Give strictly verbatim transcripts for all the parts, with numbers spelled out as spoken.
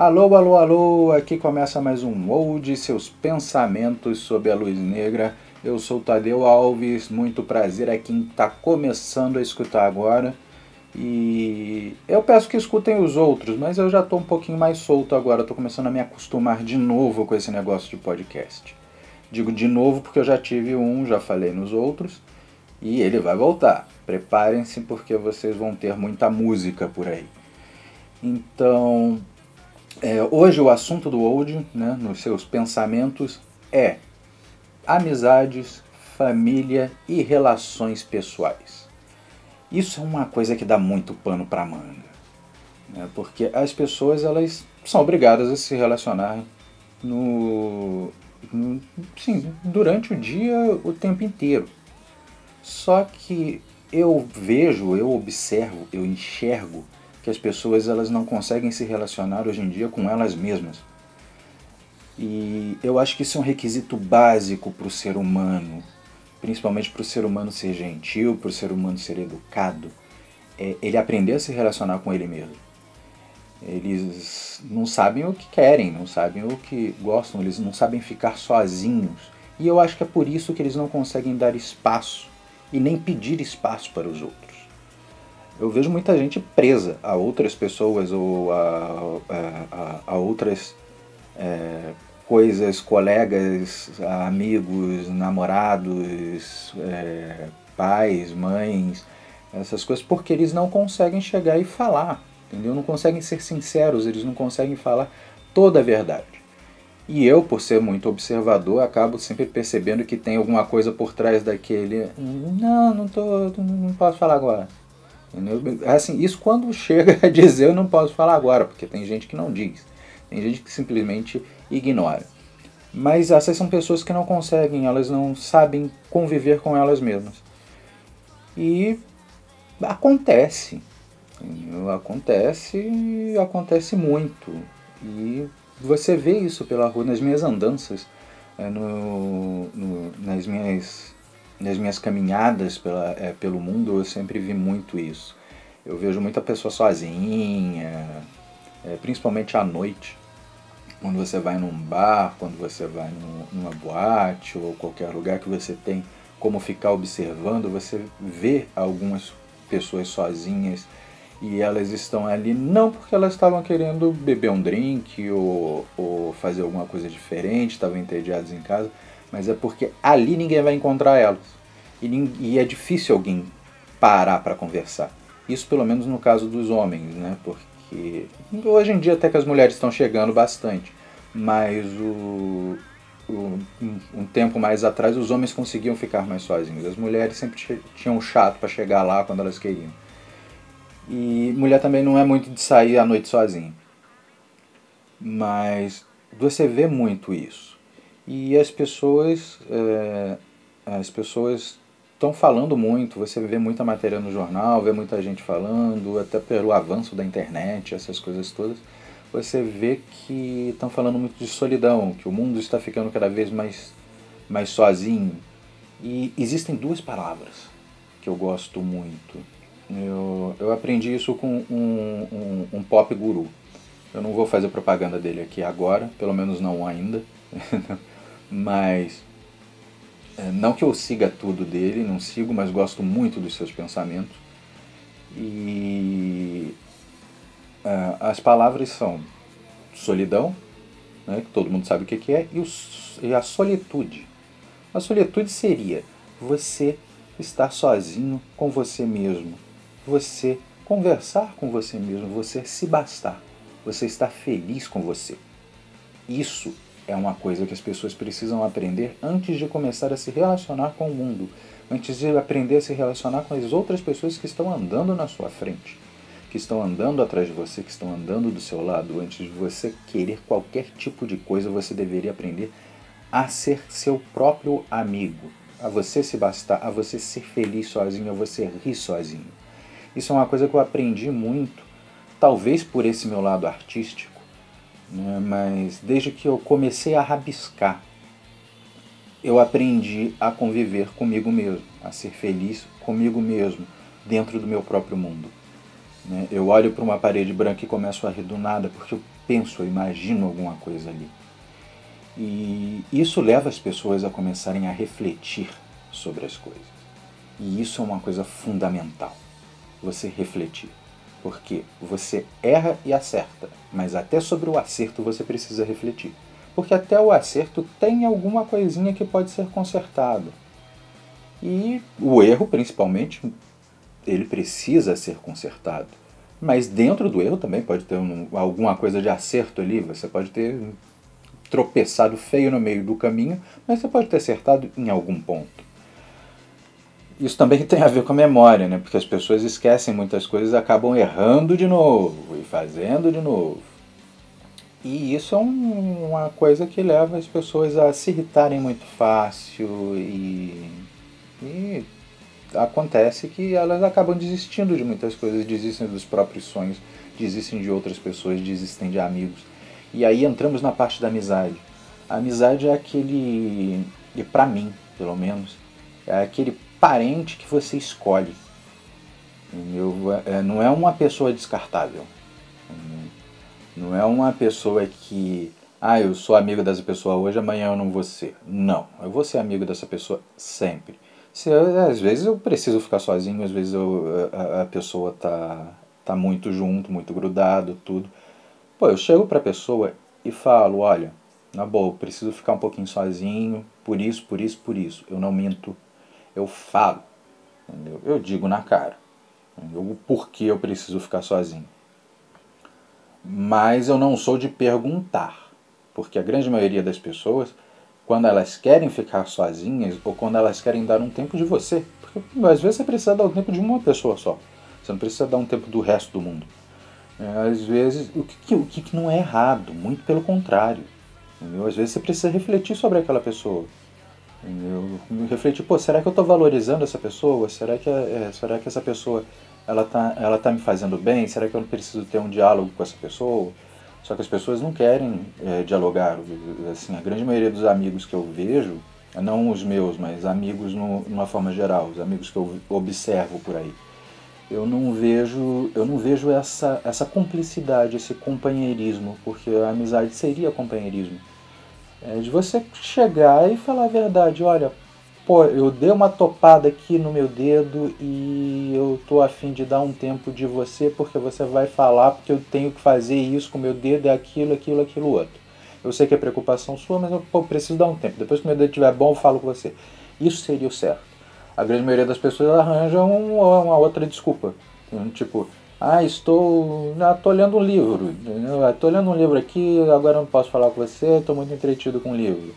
Alô, alô, alô, aqui começa mais um Old, seus pensamentos sob a luz negra. Eu sou Tadeu Alves, muito prazer a quem está começando a escutar agora. E eu peço que escutem os outros, mas eu já estou um pouquinho mais solto agora, estou começando a me acostumar de novo com esse negócio de podcast. Digo de novo porque eu já tive um, já falei nos outros, e ele vai voltar. Preparem-se porque vocês vão ter muita música por aí. Então... É, hoje o assunto do Old, né, nos seus pensamentos, é amizades, família e relações pessoais. Isso é uma coisa que dá muito pano para manga, né, porque as pessoas elas são obrigadas a se relacionar no, no, sim, durante o dia, o tempo inteiro. Só que eu vejo, eu observo, eu enxergo que as pessoas elas não conseguem se relacionar hoje em dia com elas mesmas. E eu acho que isso é um requisito básico para o ser humano, principalmente para o ser humano ser gentil, para o ser humano ser educado, é ele aprender a se relacionar com ele mesmo. Eles não sabem o que querem, não sabem o que gostam, eles não sabem ficar sozinhos. E eu acho que é por isso que eles não conseguem dar espaço e nem pedir espaço para os outros. Eu vejo muita gente presa a outras pessoas ou a, a, a outras é, coisas, colegas, amigos, namorados, é, pais, mães, essas coisas, porque eles não conseguem chegar e falar, entendeu? Não conseguem ser sinceros, eles não conseguem falar toda a verdade. E eu, por ser muito observador, acabo sempre percebendo que tem alguma coisa por trás daquele... Não, não, tô, não posso falar agora. Assim, isso quando chega a dizer eu não posso falar agora, porque tem gente que não diz, tem gente que simplesmente ignora. Mas essas são pessoas que não conseguem, elas não sabem conviver com elas mesmas. E acontece, acontece, acontece muito. E você vê isso pela rua, nas minhas andanças, no, no, nas minhas... Nas minhas caminhadas pela, é, pelo mundo, eu sempre vi muito isso. Eu vejo muita pessoa sozinha, é, principalmente à noite. Quando você vai num bar, quando você vai num, numa boate ou qualquer lugar que você tem como ficar observando, você vê algumas pessoas sozinhas e elas estão ali não porque elas estavam querendo beber um drink ou, ou fazer alguma coisa diferente, estavam entediadas em casa, mas é porque ali ninguém vai encontrar elas. E, e é difícil alguém parar para conversar. Isso pelo menos no caso dos homens, né? Porque hoje em dia até que as mulheres estão chegando bastante. Mas o, o, um tempo mais atrás os homens conseguiam ficar mais sozinhos. As mulheres sempre tinham um chato para chegar lá quando elas queriam. E mulher também não é muito de sair à noite sozinha. Mas você vê muito isso. E as pessoas é, as pessoas estão falando muito, você vê muita matéria no jornal, vê muita gente falando, até pelo avanço da internet, essas coisas todas, você vê que estão falando muito de solidão, que o mundo está ficando cada vez mais, mais sozinho. E existem duas palavras que eu gosto muito. Eu, eu aprendi isso com um, um, um pop guru. Eu não vou fazer propaganda dele aqui agora, pelo menos não ainda. Mas não que eu siga tudo dele, não sigo, mas gosto muito dos seus pensamentos. E uh, as palavras são solidão, né, que todo mundo sabe o que é, e, o, e a solitude. A solitude seria você estar sozinho com você mesmo, você conversar com você mesmo, você se bastar, você estar feliz com você. Isso é uma coisa que as pessoas precisam aprender antes de começar a se relacionar com o mundo, antes de aprender a se relacionar com as outras pessoas que estão andando na sua frente, que estão andando atrás de você, que estão andando do seu lado. Antes de você querer qualquer tipo de coisa, você deveria aprender a ser seu próprio amigo, a você se bastar, a você ser feliz sozinho, a você rir sozinho. Isso é uma coisa que eu aprendi muito, talvez por esse meu lado artístico, mas desde que eu comecei a rabiscar, eu aprendi a conviver comigo mesmo, a ser feliz comigo mesmo, dentro do meu próprio mundo. Né? Eu olho para uma parede branca e começo a rir do nada, porque eu penso, eu imagino alguma coisa ali. E isso leva as pessoas a começarem a refletir sobre as coisas. E isso é uma coisa fundamental, você refletir. Porque você erra e acerta, mas até sobre o acerto você precisa refletir. Porque até o acerto tem alguma coisinha que pode ser consertada. E o erro, principalmente, ele precisa ser consertado. Mas dentro do erro também pode ter um, alguma coisa de acerto ali, você pode ter tropeçado feio no meio do caminho, mas você pode ter acertado em algum ponto. Isso também tem a ver com a memória, né? Porque as pessoas esquecem muitas coisas e acabam errando de novo e fazendo de novo. E isso é um, uma coisa que leva as pessoas a se irritarem muito fácil e, e acontece que elas acabam desistindo de muitas coisas, desistem dos próprios sonhos, desistem de outras pessoas, desistem de amigos. E aí entramos na parte da amizade. A amizade é aquele, e pra mim, pelo menos, é aquele parente que você escolhe. Eu, não é uma pessoa descartável. Não é uma pessoa que, ah, eu sou amigo dessa pessoa hoje, amanhã eu não vou ser. Não, eu vou ser amigo dessa pessoa sempre. Se eu, às vezes eu preciso ficar sozinho, às vezes eu, a, a pessoa tá, tá muito junto, muito grudado, tudo. Pô, eu chego pra pessoa e falo, olha, na boa, eu preciso ficar um pouquinho sozinho, por isso, por isso, por isso. Eu não minto. Eu falo, entendeu? Eu digo na cara, entendeu? O porquê eu preciso ficar sozinho. Mas eu não sou de perguntar, porque a grande maioria das pessoas, quando elas querem ficar sozinhas ou quando elas querem dar um tempo de você, porque às vezes você precisa dar um tempo de uma pessoa só, você não precisa dar um tempo do resto do mundo. Às vezes, o que, o que não é errado, muito pelo contrário, entendeu? Às vezes você precisa refletir sobre aquela pessoa. Eu refleti, pô, será que eu estou valorizando essa pessoa? Será que, é, será que essa pessoa ela tá, ela tá me fazendo bem? Será que eu não preciso ter um diálogo com essa pessoa? Só que as pessoas não querem é, dialogar. Assim, a grande maioria dos amigos que eu vejo, não os meus, mas amigos no, numa forma geral, os amigos que eu observo por aí, eu não vejo, eu não vejo essa, essa cumplicidade, esse companheirismo, porque a amizade seria companheirismo. É de você chegar e falar a verdade, olha, pô, eu dei uma topada aqui no meu dedo e eu tô afim de dar um tempo de você porque você vai falar, porque eu tenho que fazer isso com o meu dedo, é aquilo, aquilo, aquilo outro. Eu sei que é preocupação sua, mas eu pô, preciso dar um tempo, depois que o meu dedo estiver bom eu falo com você. Isso seria o certo. A grande maioria das pessoas arranja uma, uma outra desculpa, tipo... Ah, estou ah, tô lendo um livro, estou lendo um livro aqui, agora não posso falar com você, estou muito entretido com o livro.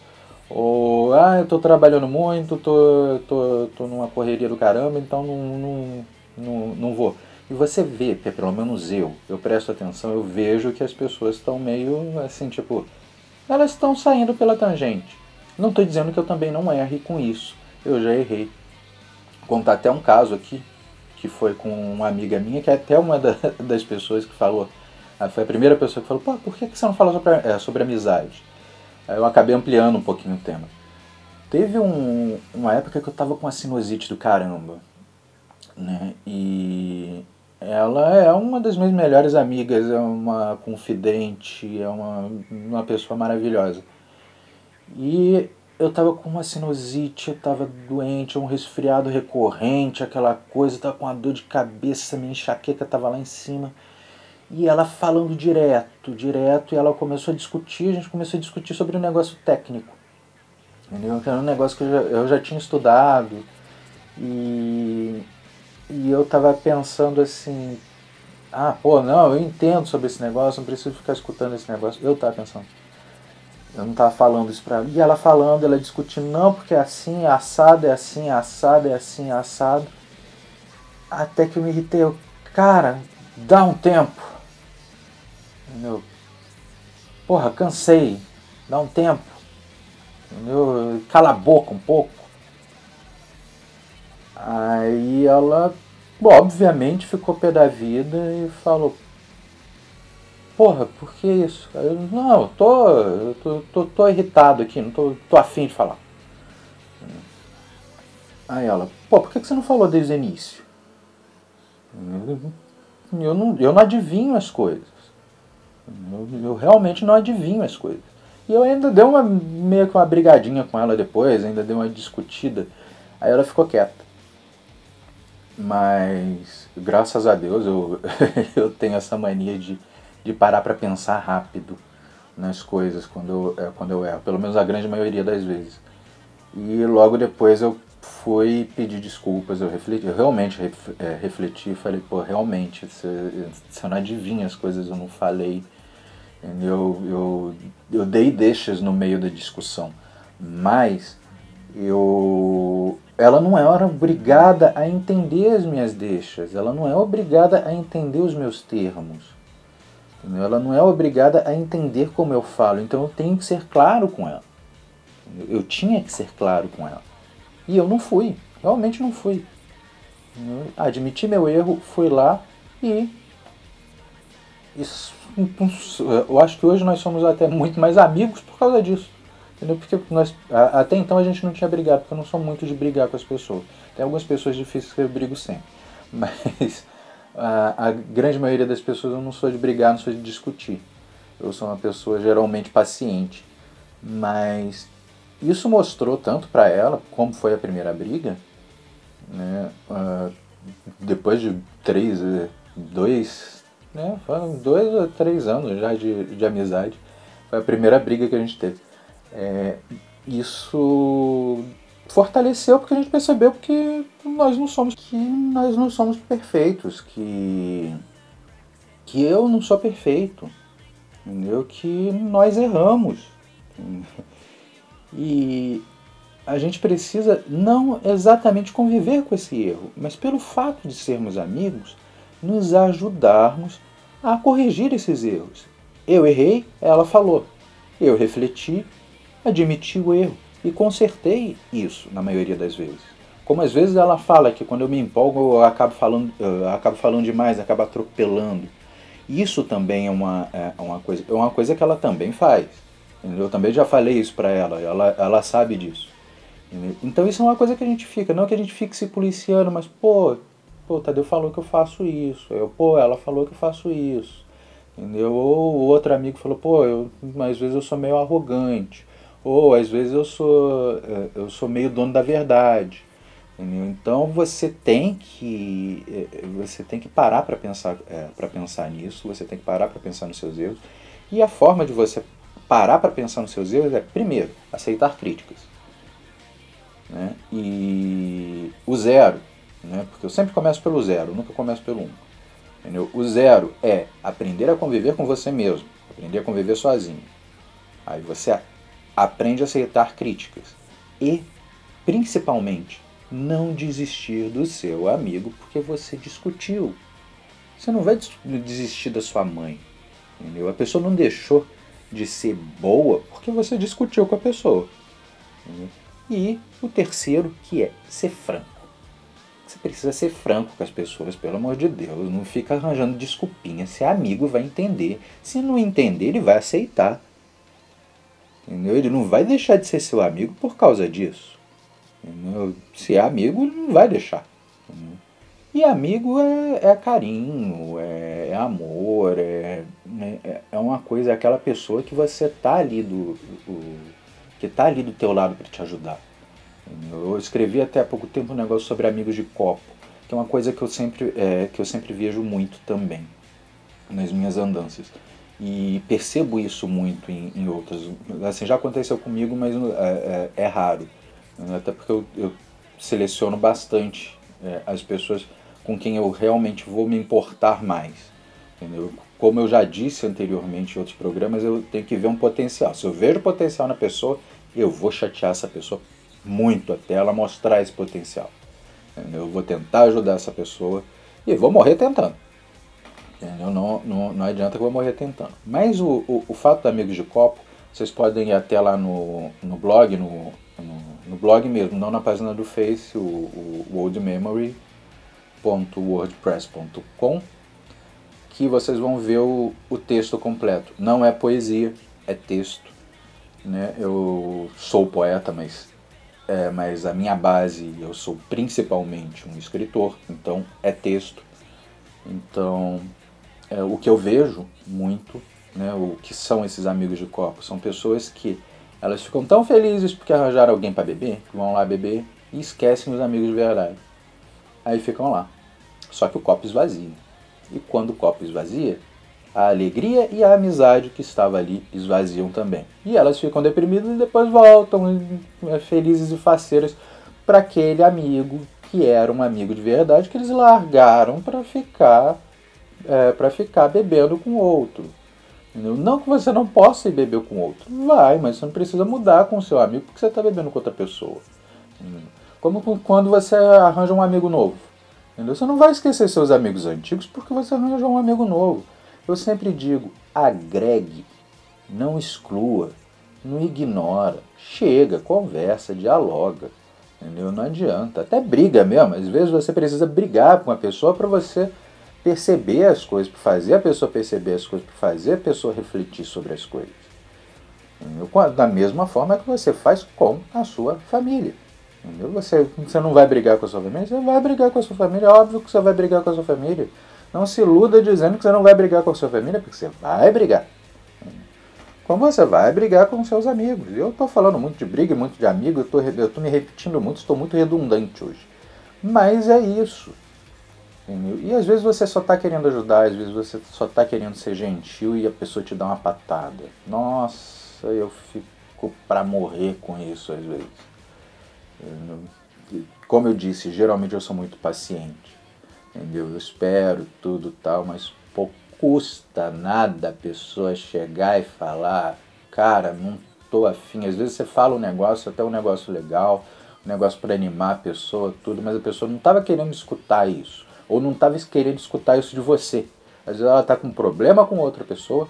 Ou, ah, eu estou trabalhando muito, estou tô, tô, tô numa correria do caramba, então não, não, não, não vou. E você vê, pelo menos eu, eu presto atenção, eu vejo que as pessoas estão meio assim, tipo, elas estão saindo pela tangente. Não estou dizendo que eu também não erre com isso, eu já errei. Vou contar até um caso aqui. Que foi com uma amiga minha, que é até uma da, das pessoas que falou, foi a primeira pessoa que falou, pô, por que você não fala sobre, é, sobre amizade? Aí eu acabei ampliando um pouquinho o tema. Teve um, uma época que eu tava com uma sinusite do caramba, né, e ela é uma das minhas melhores amigas, é uma confidente, é uma, uma pessoa maravilhosa. E... Eu estava com uma sinusite, eu estava doente, um resfriado recorrente, aquela coisa, eu estava com uma dor de cabeça, minha enxaqueca estava lá em cima. E ela falando direto, direto, e ela começou a discutir, a gente começou a discutir sobre um negócio técnico. Entendeu? Que era um negócio que eu já, eu já tinha estudado. E, e eu estava pensando assim, ah, pô, não, eu entendo sobre esse negócio, não preciso ficar escutando esse negócio. Eu estava pensando. Eu não estava falando isso para ela. E ela falando, ela discutindo, não, porque é assim, é assado, é assim, é assado, é assim, é assado. Até que eu me irritei. Eu, cara, dá um tempo. Entendeu? Porra, cansei. Dá um tempo. Entendeu? Cala a boca um pouco. Aí ela, obviamente, ficou pé da vida e falou... Porra, por que isso? Eu, não, eu tô, eu tô, tô, tô irritado aqui, não tô, tô afim de falar. Aí ela, pô, por que você não falou desde o início? eu não, eu não adivinho as coisas. Eu, eu realmente não adivinho as coisas. E eu ainda dei uma, meio que uma brigadinha com ela depois, ainda dei uma discutida. Aí ela ficou quieta. Mas, graças a Deus, eu, eu tenho essa mania de, de parar para pensar rápido nas coisas quando eu, é, quando eu erro. Pelo menos a grande maioria das vezes. E logo depois eu fui pedir desculpas, eu, refleti, eu realmente é, refleti, falei, pô, realmente, se, se eu não adivinho as coisas, eu não falei. Eu, eu, eu dei deixas no meio da discussão, mas eu, ela não era obrigada a entender as minhas deixas, ela não é obrigada a entender os meus termos, entendeu? Ela não é obrigada a entender como eu falo, então eu tenho que ser claro com ela. Eu tinha que ser claro com ela. E eu não fui, realmente não fui. Eu admiti meu erro, fui lá e... Isso, eu acho que hoje nós somos até muito mais amigos por causa disso. Entendeu? Porque nós, até então a gente não tinha brigado, porque eu não sou muito de brigar com as pessoas. Tem algumas pessoas difíceis que eu brigo sempre. Mas a, a grande maioria das pessoas eu não sou de brigar, não sou de discutir. Eu sou uma pessoa geralmente paciente. Mas isso mostrou tanto para ela, como foi a primeira briga, né? uh, depois de três, dois, né? Foram dois ou três anos já de, de amizade, foi a primeira briga que a gente teve. É, isso fortaleceu porque a gente percebeu que nós não somos, que nós não somos perfeitos, que, que eu não sou perfeito, entendeu? Que nós erramos. E a gente precisa não exatamente conviver com esse erro, mas pelo fato de sermos amigos, nos ajudarmos a corrigir esses erros. Eu errei, ela falou. Eu refleti, admiti o erro e consertei isso na maioria das vezes. Como às vezes ela fala que quando eu me empolgo eu acabo falando, eu acabo falando demais, acabo atropelando. Isso também é uma, é uma coisa, é uma coisa que ela também faz. Eu também já falei isso para ela, ela, ela sabe disso. Então isso é uma coisa que a gente fica, não que a gente fique se policiando, mas pô, pô, Tadeu falou que eu faço isso, eu, pô, ela falou que eu faço isso, entendeu? Ou outro amigo falou, pô, eu, às vezes eu sou meio arrogante, ou às vezes eu sou, eu sou meio dono da verdade, entendeu? Então você tem que, você tem que parar para pensar, é, para pensar nisso, você tem que parar para pensar nos seus erros, e a forma de você parar para pensar nos seus erros é, primeiro, aceitar críticas. Né? E o zero, né? Porque eu sempre começo pelo zero, nunca começo pelo um. Entendeu? O zero é aprender a conviver com você mesmo, aprender a conviver sozinho. Aí você aprende a aceitar críticas. E, principalmente, não desistir do seu amigo porque você discutiu. Você não vai desistir da sua mãe. Entendeu? A pessoa não deixou de ser boa porque você discutiu com a pessoa. E o terceiro, que é ser franco. Você precisa ser franco com as pessoas, pelo amor de Deus. Não fica arranjando desculpinha. Se é amigo, vai entender. Se não entender, ele vai aceitar. Entendeu? Ele não vai deixar de ser seu amigo por causa disso. Entendeu? Se é amigo, ele não vai deixar. Entendeu? E amigo é, é carinho, é, é amor, é, é, é uma coisa, é aquela pessoa que você tá ali do, o, que tá ali do teu lado para te ajudar. Eu escrevi até há pouco tempo um negócio sobre amigos de copo, que é uma coisa que eu sempre, é, que eu sempre vejo muito também nas minhas andanças. E percebo isso muito em, em outras. Assim, já aconteceu comigo, mas é, é, é raro. Até porque eu, eu seleciono bastante é, as pessoas com quem eu realmente vou me importar mais, entendeu? Como eu já disse anteriormente em outros programas, eu tenho que ver um potencial. Se eu vejo potencial na pessoa, eu vou chatear essa pessoa muito até ela mostrar esse potencial, entendeu? Eu vou tentar ajudar essa pessoa e vou morrer tentando, entendeu? Não, não, não adianta que eu vou morrer tentando. Mas o, o, o fato do Amigos de Copo, vocês podem ir até lá no, no blog, no, no, no blog mesmo, não na página do Face, o, o, o old memorie ponto wordpress ponto com, que vocês vão ver o, o texto completo. Não é poesia, é texto, né? Eu sou poeta, mas, é, mas a minha base, eu sou principalmente um escritor, então é texto. Então, é, o que eu vejo muito, né, o que são esses amigos de copo, são pessoas que elas ficam tão felizes porque arranjaram alguém para beber, que vão lá beber e esquecem os amigos de verdade. Aí ficam lá. Só que o copo esvazia. E quando o copo esvazia, a alegria e a amizade que estava ali esvaziam também. E elas ficam deprimidas e depois voltam felizes e faceiras para aquele amigo que era um amigo de verdade, que eles largaram para ficar, é, para ficar bebendo com outro. Não que você não possa ir beber com outro. Vai, mas você não precisa mudar com o seu amigo porque você está bebendo com outra pessoa. Como quando você arranja um amigo novo. Entendeu? Você não vai esquecer seus amigos antigos porque você arranja um amigo novo. Eu sempre digo, agregue, não exclua, não ignora. Chega, conversa, dialoga. Entendeu? Não adianta. Até briga mesmo. Às vezes você precisa brigar com a pessoa para você perceber as coisas, para fazer a pessoa perceber as coisas, para fazer a pessoa refletir sobre as coisas. Entendeu? Da mesma forma que você faz com a sua família. Entendeu? Você, você não vai brigar com a sua família? Você vai brigar com a sua família. É óbvio que você vai brigar com a sua família. Não se iluda dizendo que você não vai brigar com a sua família, porque você vai brigar. Como você vai brigar com seus amigos. Eu estou falando muito de briga, muito de amigo, eu estou me repetindo muito, estou muito redundante hoje. Mas é isso. Entendeu? E às vezes você só está querendo ajudar, às vezes você só está querendo ser gentil e a pessoa te dá uma patada. Nossa, eu fico para morrer com isso às vezes. Entendeu? Como eu disse, geralmente eu sou muito paciente. Entendeu? Eu espero tudo e tal, mas pô, custa nada a pessoa chegar e falar, cara, não tô afim. Às vezes você fala um negócio, até um negócio legal, um negócio para animar a pessoa, tudo, mas a pessoa não estava querendo escutar isso, ou não estava querendo escutar isso de você. Às vezes ela está com um problema com outra pessoa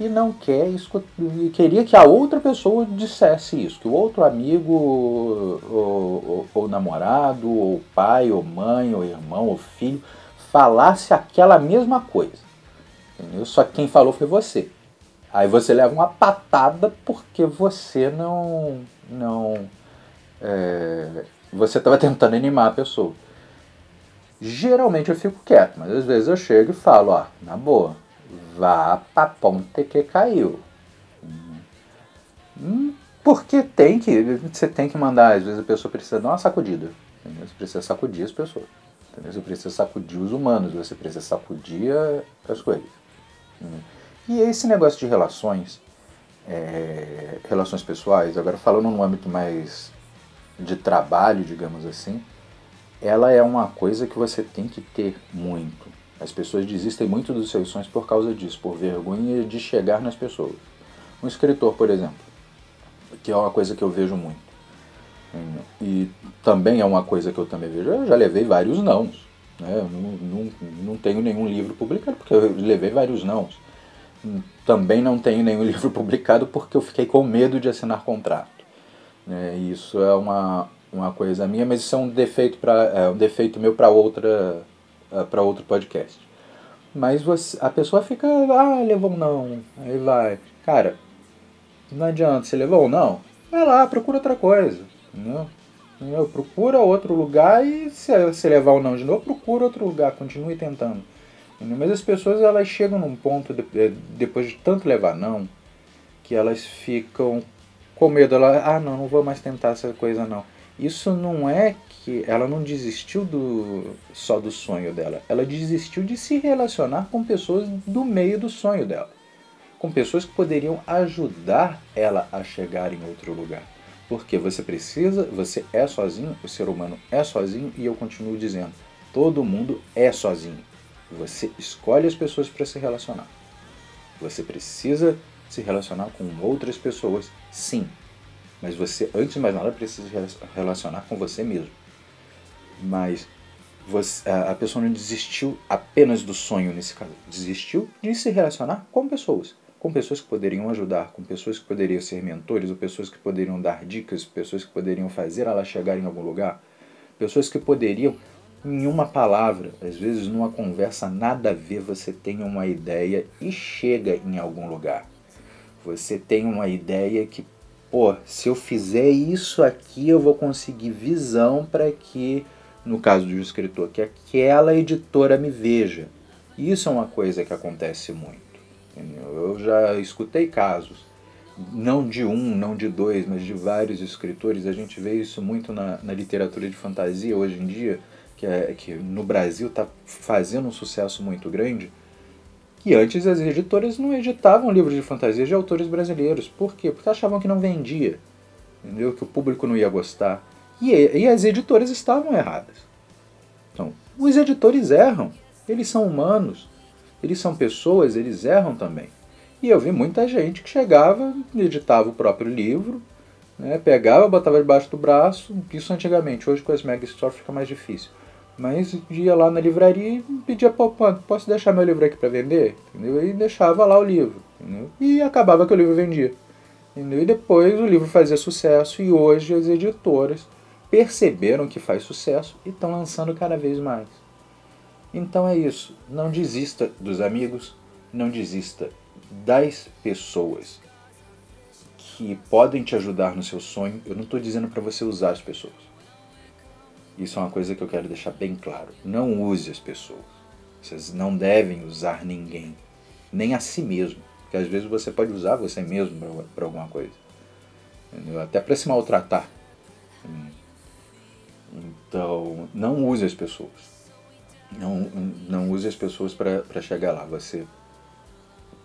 e não quer escutar, e queria que a outra pessoa dissesse isso, que o outro amigo, ou, ou, ou namorado, ou pai, ou mãe, ou irmão, ou filho, falasse aquela mesma coisa. Entendeu? Só que quem falou foi você. Aí você leva uma patada porque você não... não é, você estava tentando animar a pessoa. Geralmente eu fico quieto, mas às vezes eu chego e falo, ó, na boa, vá pra ponta que caiu. Hum, porque tem que, você tem que mandar, às vezes a pessoa precisa dar uma sacudida. Entendeu? Você precisa sacudir as pessoas. Entendeu? Você precisa sacudir os humanos, você precisa sacudir as coisas. Entendeu? E esse negócio de relações, é, relações pessoais, agora falando num âmbito mais de trabalho, digamos assim, ela é uma coisa que você tem que ter muito. As pessoas desistem muito dos seus sonhos por causa disso, por vergonha de chegar nas pessoas. Um escritor, por exemplo, que é uma coisa que eu vejo muito. E também é uma coisa que eu também vejo. Eu já levei vários nãos. Né? Eu não, não, não tenho nenhum livro publicado porque eu levei vários nãos. Também não tenho nenhum livro publicado porque eu fiquei com medo de assinar contrato. Isso é uma, uma coisa minha, mas isso é um defeito, pra, é um defeito meu para outra... para outro podcast, mas você, a pessoa fica, ah, levou um não, aí vai, cara, não adianta, você levou um não, vai lá, procura outra coisa, entendeu? Entendeu? Procura outro lugar e se, se levar um não de novo, procura outro lugar, continue tentando, entendeu? Mas as pessoas, elas chegam num ponto, de, depois de tanto levar não, que elas ficam com medo, elas, ah não, não vou mais tentar essa coisa não. Isso não é que ela não desistiu do, só do sonho dela. Ela desistiu de se relacionar com pessoas do meio do sonho dela. Com pessoas que poderiam ajudar ela a chegar em outro lugar. Porque você precisa, você é sozinho, o ser humano é sozinho e eu continuo dizendo, todo mundo é sozinho. Você escolhe as pessoas para se relacionar. Você precisa se relacionar com outras pessoas, sim. Mas você, antes de mais nada, precisa relacionar com você mesmo. Mas você, a pessoa não desistiu apenas do sonho nesse caso. Desistiu de se relacionar com pessoas. Com pessoas que poderiam ajudar, com pessoas que poderiam ser mentores, ou pessoas que poderiam dar dicas, pessoas que poderiam fazer ela chegar em algum lugar. Pessoas que poderiam, em uma palavra, às vezes numa conversa nada a ver, você tem uma ideia e chega em algum lugar. Você tem uma ideia que... Pô, se eu fizer isso aqui, eu vou conseguir visão para que, no caso do escritor, que aquela editora me veja. E isso é uma coisa que acontece muito. Eu já escutei casos, não de um, não de dois, mas de vários escritores. A gente vê isso muito na, na literatura de fantasia hoje em dia, que, é, que no Brasil está fazendo um sucesso muito grande. E antes as editoras não editavam livros de fantasia de autores brasileiros. Por quê? Porque achavam que não vendia, entendeu? Que o público não ia gostar. E, e as editoras estavam erradas. Então, os editores erram. Eles são humanos. Eles são pessoas, eles erram também. E eu vi muita gente que chegava, editava o próprio livro, né, pegava, botava debaixo do braço. Isso antigamente, hoje com as mega stores fica mais difícil. Mas ia lá na livraria e pedia, pô, posso deixar meu livro aqui para vender? Entendeu? E deixava lá o livro. Entendeu? E acabava que o livro vendia. Entendeu? E depois o livro fazia sucesso e hoje as editoras perceberam que faz sucesso e estão lançando cada vez mais. Então é isso. Não desista dos amigos, não desista das pessoas que podem te ajudar no seu sonho. Eu não estou dizendo para você usar as pessoas. Isso é uma coisa que eu quero deixar bem claro. Não use as pessoas. Vocês não devem usar ninguém. Nem a si mesmo. Porque às vezes você pode usar você mesmo para alguma coisa. Entendeu? Até para se maltratar. Então, não use as pessoas. Não, não use as pessoas para chegar lá. Você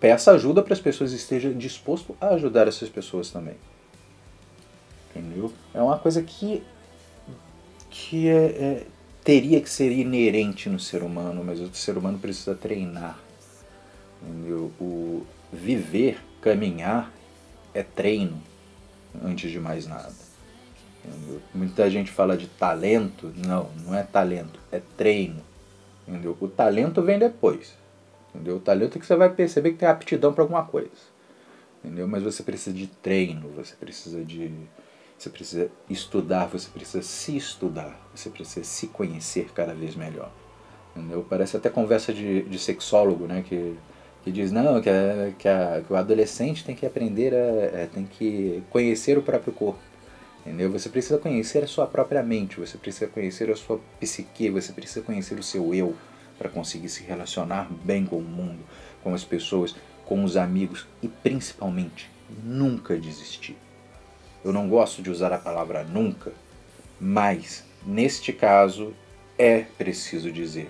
peça ajuda para as pessoas e esteja disposto a ajudar essas pessoas também. Entendeu? É uma coisa que... que é, é, teria que ser inerente no ser humano, mas o ser humano precisa treinar. Entendeu? O viver, caminhar, é treino, antes de mais nada. Entendeu? Muita gente fala de talento, não, não é talento, é treino. Entendeu? O talento vem depois. Entendeu? O talento é que você vai perceber que tem aptidão para alguma coisa. Entendeu? Mas você precisa de treino, você precisa de... Você precisa estudar, você precisa se estudar, você precisa se conhecer cada vez melhor. Entendeu? Parece até conversa de, de sexólogo, né? Que, que diz não, que, a, que, a, que o adolescente tem que aprender, a, é, tem que conhecer o próprio corpo. Entendeu? Você precisa conhecer a sua própria mente, você precisa conhecer a sua psique, você precisa conhecer o seu eu para conseguir se relacionar bem com o mundo, com as pessoas, com os amigos e principalmente nunca desistir. Eu não gosto de usar a palavra nunca, mas, neste caso, é preciso dizer.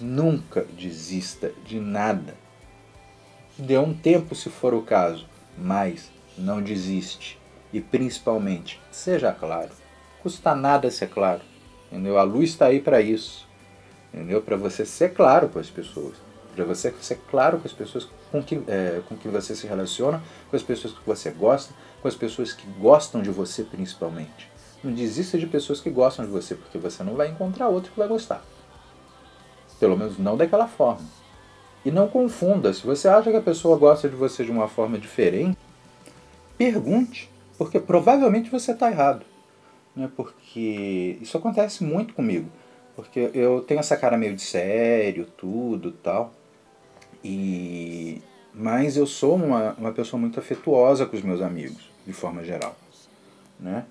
Nunca desista de nada. Dê um tempo, se for o caso, mas não desiste. E, principalmente, seja claro. Custa nada ser claro. Entendeu? A luz está aí para isso. Entendeu? Para você ser claro com as pessoas. Para você ser claro com as pessoas com que, é, com que você se relaciona, com as pessoas que você gosta, com as pessoas que gostam de você principalmente. Não desista de pessoas que gostam de você, porque você não vai encontrar outro que vai gostar. Pelo menos não daquela forma. E não confunda, se você acha que a pessoa gosta de você de uma forma diferente, pergunte, porque provavelmente você está errado. Né? Porque isso acontece muito comigo, porque eu tenho essa cara meio de sério, tudo tal, e... mas eu sou uma, uma pessoa muito afetuosa com os meus amigos, de forma geral, né?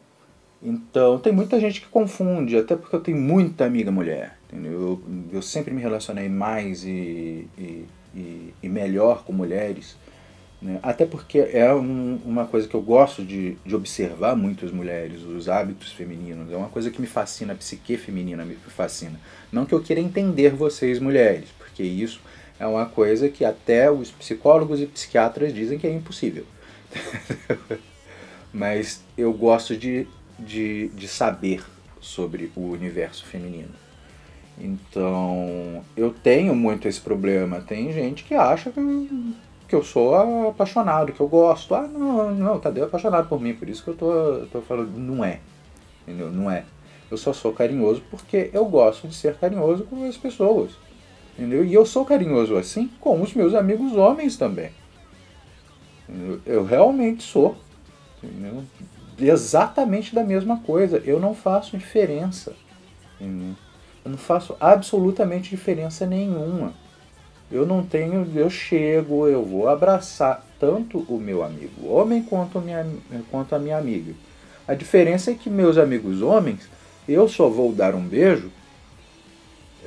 Então, tem muita gente que confunde, até porque eu tenho muita amiga mulher, entendeu? Eu, eu sempre me relacionei mais e, e, e, e melhor com mulheres, né? Até porque é um, uma coisa que eu gosto de, de observar muito as mulheres, os hábitos femininos, é uma coisa que me fascina, a psique feminina me fascina. Não que eu queira entender vocês, mulheres, porque isso... é uma coisa que até os psicólogos e psiquiatras dizem que é impossível. Mas eu gosto de, de, de saber sobre o universo feminino. Então, eu tenho muito esse problema. Tem gente que acha que eu, que eu sou apaixonado, que eu gosto. Ah, não, não, o Tadeu é apaixonado por mim, por isso que eu tô, eu tô falando. Não é, entendeu? Não é. Eu só sou carinhoso porque eu gosto de ser carinhoso com as pessoas. Entendeu? E eu sou carinhoso assim com os meus amigos homens também. Entendeu? Eu realmente sou. Entendeu? Exatamente da mesma coisa. Eu não faço diferença. Entendeu? Eu não faço absolutamente diferença nenhuma. Eu não tenho... Eu chego, eu vou abraçar tanto o meu amigo homem quanto, minha, quanto a minha amiga. A diferença é que meus amigos homens, eu só vou dar um beijo...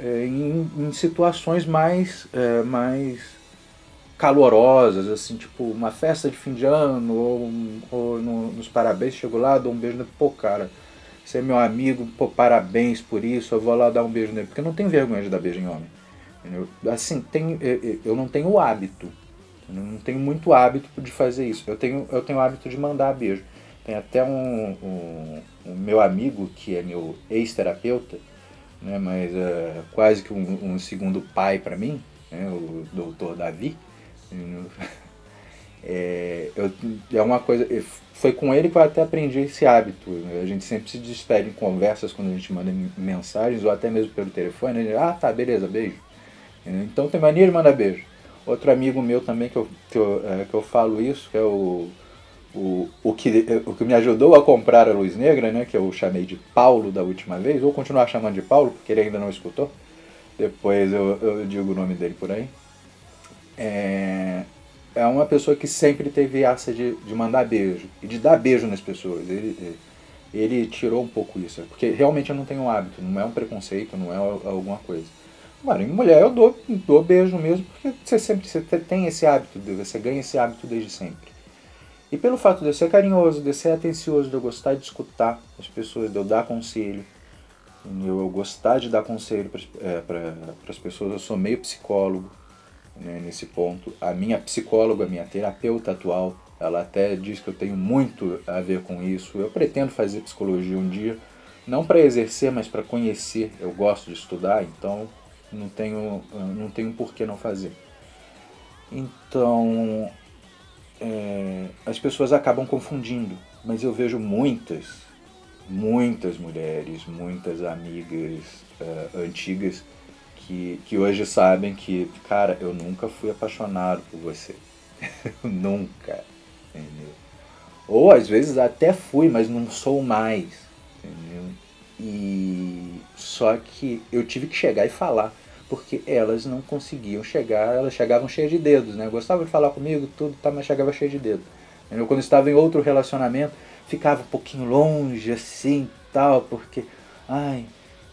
é, em, em situações mais, é, mais calorosas, assim, tipo uma festa de fim de ano, ou, ou no, nos parabéns, chego lá, dou um beijo nele, pô, cara, você é meu amigo, pô, parabéns por isso, eu vou lá dar um beijo nele, porque eu não tenho vergonha de dar beijo em homem. Entendeu? Assim, tem, eu, eu não tenho o hábito, entendeu? Não tenho muito hábito de fazer isso, eu tenho, eu tenho o hábito de mandar beijo. Tem até um, um, um meu amigo, que é meu ex-terapeuta, né, mas é quase que um, um segundo pai para mim, né, o doutor Davi. É, eu, é uma coisa, foi com ele que eu até aprendi esse hábito. A gente sempre se despede em conversas quando a gente manda mensagens, ou até mesmo pelo telefone. A gente, ah, tá, beleza, beijo. Então tem mania de mandar beijo. Outro amigo meu também que eu, que eu, é, que eu falo isso, que é o... O, o, que, o que me ajudou a comprar a Luz Negra, né, que eu chamei de Paulo da última vez, vou continuar chamando de Paulo, porque ele ainda não escutou, depois eu, eu digo o nome dele por aí, é, é uma pessoa que sempre teve essa de, de mandar beijo, e de dar beijo nas pessoas, ele, ele tirou um pouco isso, porque realmente eu não tenho um hábito, não é um preconceito, não é alguma coisa. Mano, em mulher eu dou, dou beijo mesmo, porque você sempre você tem esse hábito, você ganha esse hábito desde sempre. E pelo fato de eu ser carinhoso, de eu ser atencioso, de eu gostar de escutar as pessoas, de eu dar conselho, de eu gostar de dar conselho para as pessoas, eu sou meio psicólogo, né, nesse ponto. A minha psicóloga, a minha terapeuta atual, ela até diz que eu tenho muito a ver com isso. Eu pretendo fazer psicologia um dia, não para exercer, mas para conhecer. Eu gosto de estudar, então não tenho, não tenho por que não fazer. Então... É, as pessoas acabam confundindo, mas eu vejo muitas, muitas mulheres, muitas amigas uh, antigas que, que hoje sabem que, cara, eu nunca fui apaixonado por você, nunca, entendeu? Ou às vezes até fui, mas não sou mais, entendeu? E só que eu tive que chegar e falar, porque elas não conseguiam chegar, elas chegavam cheias de dedos, né? Gostavam de falar comigo, tudo, tá, mas chegava cheia de dedo. Eu, quando estava em outro relacionamento, ficava um pouquinho longe, assim, tal, porque, ai,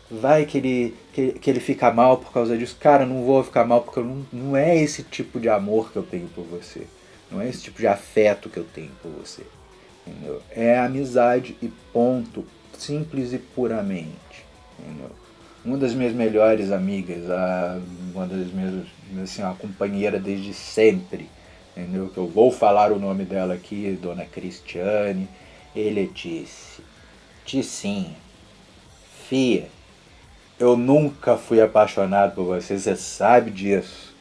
vai que ele, que, que ele fica mal por causa disso. Cara, não vou ficar mal, porque eu não, não é esse tipo de amor que eu tenho por você. Não é esse tipo de afeto que eu tenho por você. Entendeu? É amizade e ponto, simples e puramente, entendeu? Uma das minhas melhores amigas, a, uma das minhas, assim, a companheira desde sempre, entendeu? Que eu vou falar o nome dela aqui, Dona Cristiane, Eletice, Ticinha, Fia, eu nunca fui apaixonado por você, você sabe disso,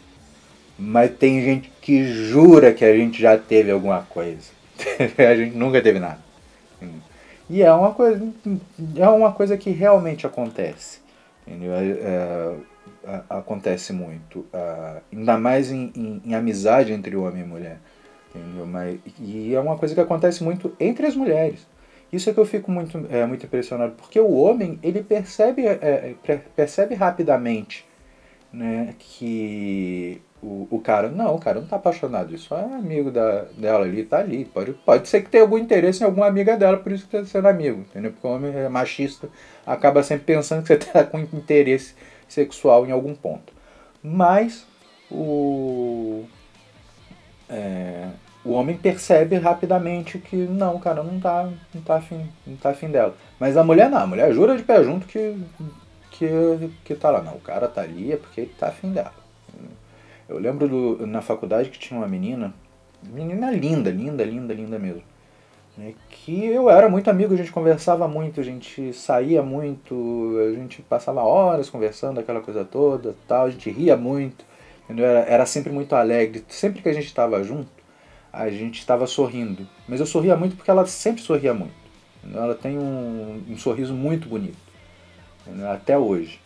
mas tem gente que jura que a gente já teve alguma coisa, a gente nunca teve nada, e é uma coisa, é uma coisa que realmente acontece. É, é, acontece muito, é, ainda mais em, em, em amizade entre homem e mulher, entendeu? Mas, e é uma coisa que acontece muito entre as mulheres, isso é que eu fico muito, é, muito impressionado, porque o homem, ele percebe, é, percebe rapidamente, né, que o, o cara, não, o cara não tá apaixonado, isso é amigo da, dela ali, tá ali, pode, pode ser que tenha algum interesse em alguma amiga dela, por isso que tá sendo amigo, entendeu? Porque o homem é machista, acaba sempre pensando que você tá com interesse sexual em algum ponto, mas o, é, o homem percebe rapidamente que não, o cara não tá, não tá afim, não tá afim dela, mas a mulher não, a mulher jura de pé junto que... Que, que tá lá, não, o cara tá ali é porque ele tá afim dela. Eu lembro do, na faculdade que tinha uma menina, menina linda, linda, linda, linda mesmo, né, que eu era muito amigo, a gente conversava muito, a gente saía muito, a gente passava horas conversando, aquela coisa toda, tal, a gente ria muito, entendeu? Era, era sempre muito alegre, sempre que a gente estava junto, a gente estava sorrindo, mas eu sorria muito porque ela sempre sorria muito, entendeu? Ela tem um, um sorriso muito bonito. Até hoje.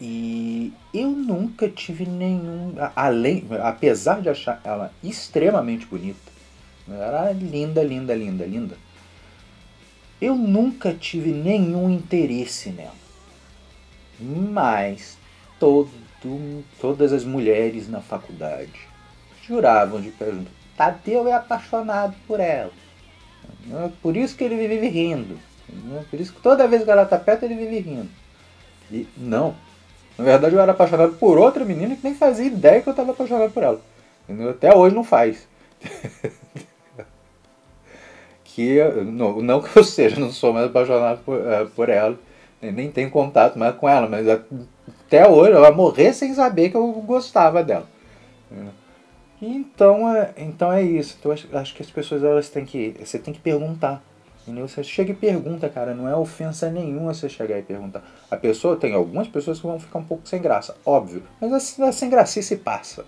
E eu nunca tive nenhum... Além, apesar de achar ela extremamente bonita, ela era linda, linda, linda, linda, eu nunca tive nenhum interesse nela. Mas todo, todas as mulheres na faculdade juravam de pé junto, Tadeu é apaixonado por ela. Por isso que ele vive rindo. Por isso que toda vez que ela tá perto, ele vive rindo. E não, Na verdade, eu era apaixonado por outra menina que nem fazia ideia que eu estava apaixonado por ela. Entendeu? Até hoje não faz. que não, não que eu seja, não sou mais apaixonado por, uh, por ela. Nem tenho contato mais com ela. Mas até hoje ela morrer sem saber que eu gostava dela. Então é, então é isso. Então, acho, acho que as pessoas elas têm que... Você tem que perguntar. Entendeu? Você chega e pergunta, cara. Não é ofensa nenhuma você chegar e perguntar. A pessoa... Tem algumas pessoas que vão ficar um pouco sem graça. Óbvio. Mas assim, a sem gracinha se passa.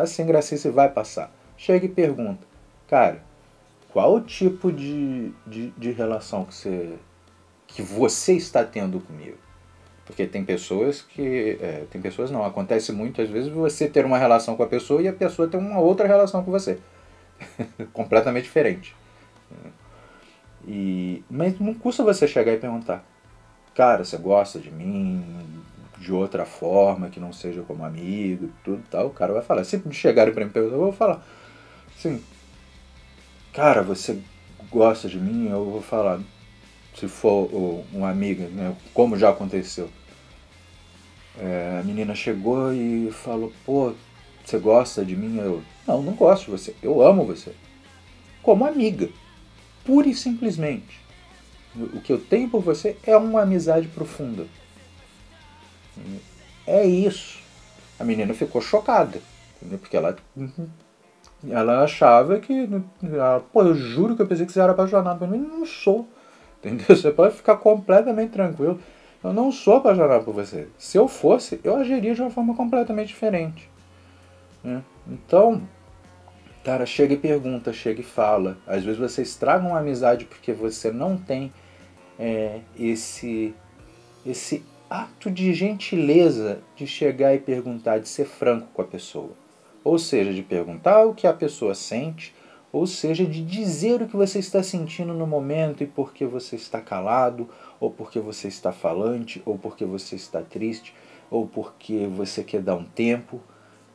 A sem gracinha se vai passar. Chega e pergunta. Cara, qual o tipo de, de, de relação que você... que você está tendo comigo. Porque tem pessoas que... É, tem pessoas não. Acontece muito, às vezes, você ter uma relação com a pessoa e a pessoa ter uma outra relação com você. Completamente diferente. E, mas não custa você chegar e perguntar. Cara, você gosta de mim de outra forma, que não seja como amigo, tudo tal. O cara vai falar. Se chegarem para me perguntar, eu vou falar. Assim, cara, você gosta de mim? Eu vou falar... Se for uma amiga, né, como já aconteceu. É, a menina chegou e falou, pô, você gosta de mim? Eu, não, não gosto de você, eu amo você. Como amiga, pura e simplesmente. O que eu tenho por você é uma amizade profunda. É isso. A menina ficou chocada, entendeu? Porque ela, ela achava que... Ela, pô, eu juro que eu pensei que você era apaixonado por mim, não sou. Entendeu? Você pode ficar completamente tranquilo. Eu não sou apaixonado por você. Se eu fosse, eu agiria de uma forma completamente diferente. Né? Então, cara, chega e pergunta, chega e fala. Às vezes você estraga uma amizade porque você não tem é, esse, esse ato de gentileza de chegar e perguntar, de ser franco com a pessoa. Ou seja, de perguntar o que a pessoa sente, ou seja, de dizer o que você está sentindo no momento e por que você está calado, ou porque você está falante, ou porque você está triste, ou porque você quer dar um tempo.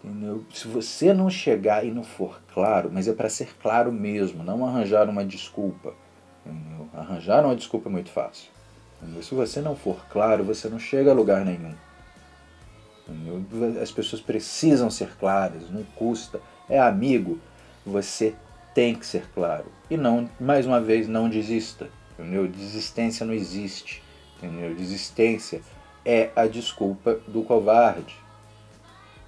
Entendeu? Se você não chegar e não for claro, mas é para ser claro mesmo, não arranjar uma desculpa. Entendeu? Arranjar uma desculpa é muito fácil. Entendeu? Se você não for claro, você não chega a lugar nenhum. Entendeu? As pessoas precisam ser claras, não custa. É amigo, você tem que ser claro. E não, mais uma vez, não desista. Entendeu? Desistência não existe. Entendeu? Desistência é a desculpa do covarde.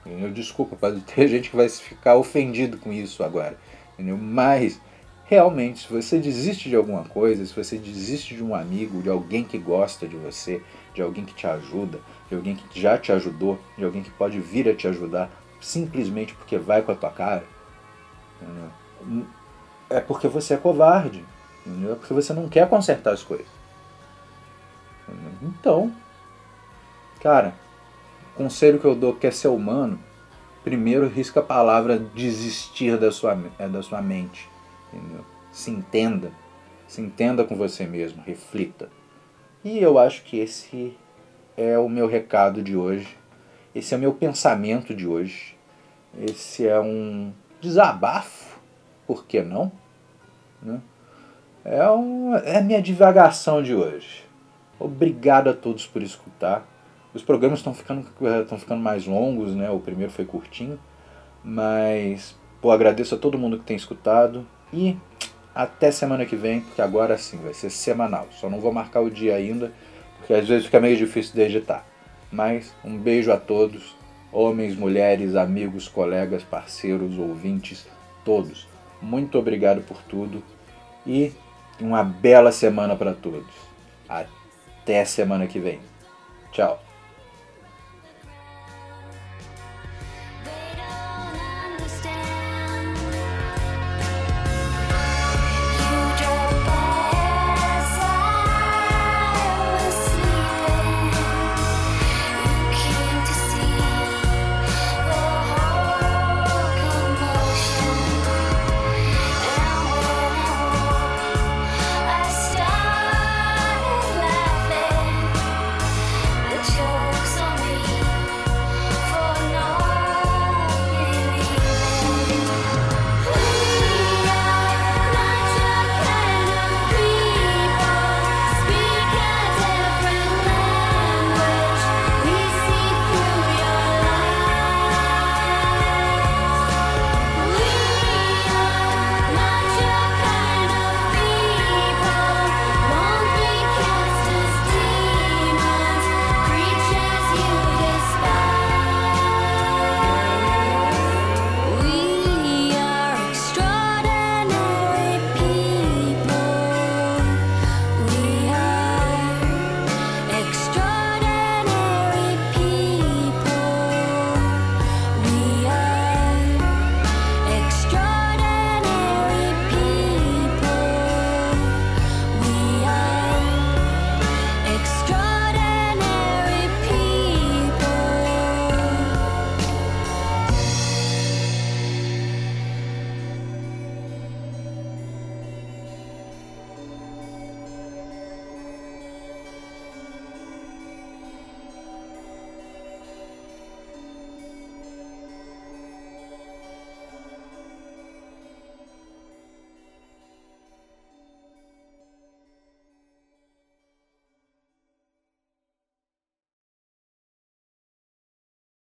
Entendeu? Desculpa, pode ter gente que vai ficar ofendido com isso agora. Entendeu? Mas, realmente, se você desiste de alguma coisa, se você desiste de um amigo, de alguém que gosta de você, de alguém que te ajuda, de alguém que já te ajudou, de alguém que pode vir a te ajudar, simplesmente porque vai com a tua cara, entendeu? É porque você é covarde, entendeu? É porque você não quer consertar as coisas. Então, cara, o conselho que eu dou, que é ser humano, primeiro risca a palavra desistir da sua, da sua mente. Entendeu? Se entenda. Se entenda com você mesmo, reflita. E eu acho que esse é o meu recado de hoje. Esse é o meu pensamento de hoje. Esse é um desabafo. Por que não? Né? É, um, é a minha divagação de hoje. Obrigado a todos por escutar. Os programas estão ficando, estão ficando mais longos, né? O primeiro foi curtinho. Mas, pô, agradeço a todo mundo que tem escutado. E até semana que vem, porque agora sim, vai ser semanal. Só não vou marcar o dia ainda, porque às vezes fica meio difícil de editar. Mas um beijo a todos. Homens, mulheres, amigos, colegas, parceiros, ouvintes, todos. Muito obrigado por tudo e uma bela semana para todos. Até semana que vem. Tchau.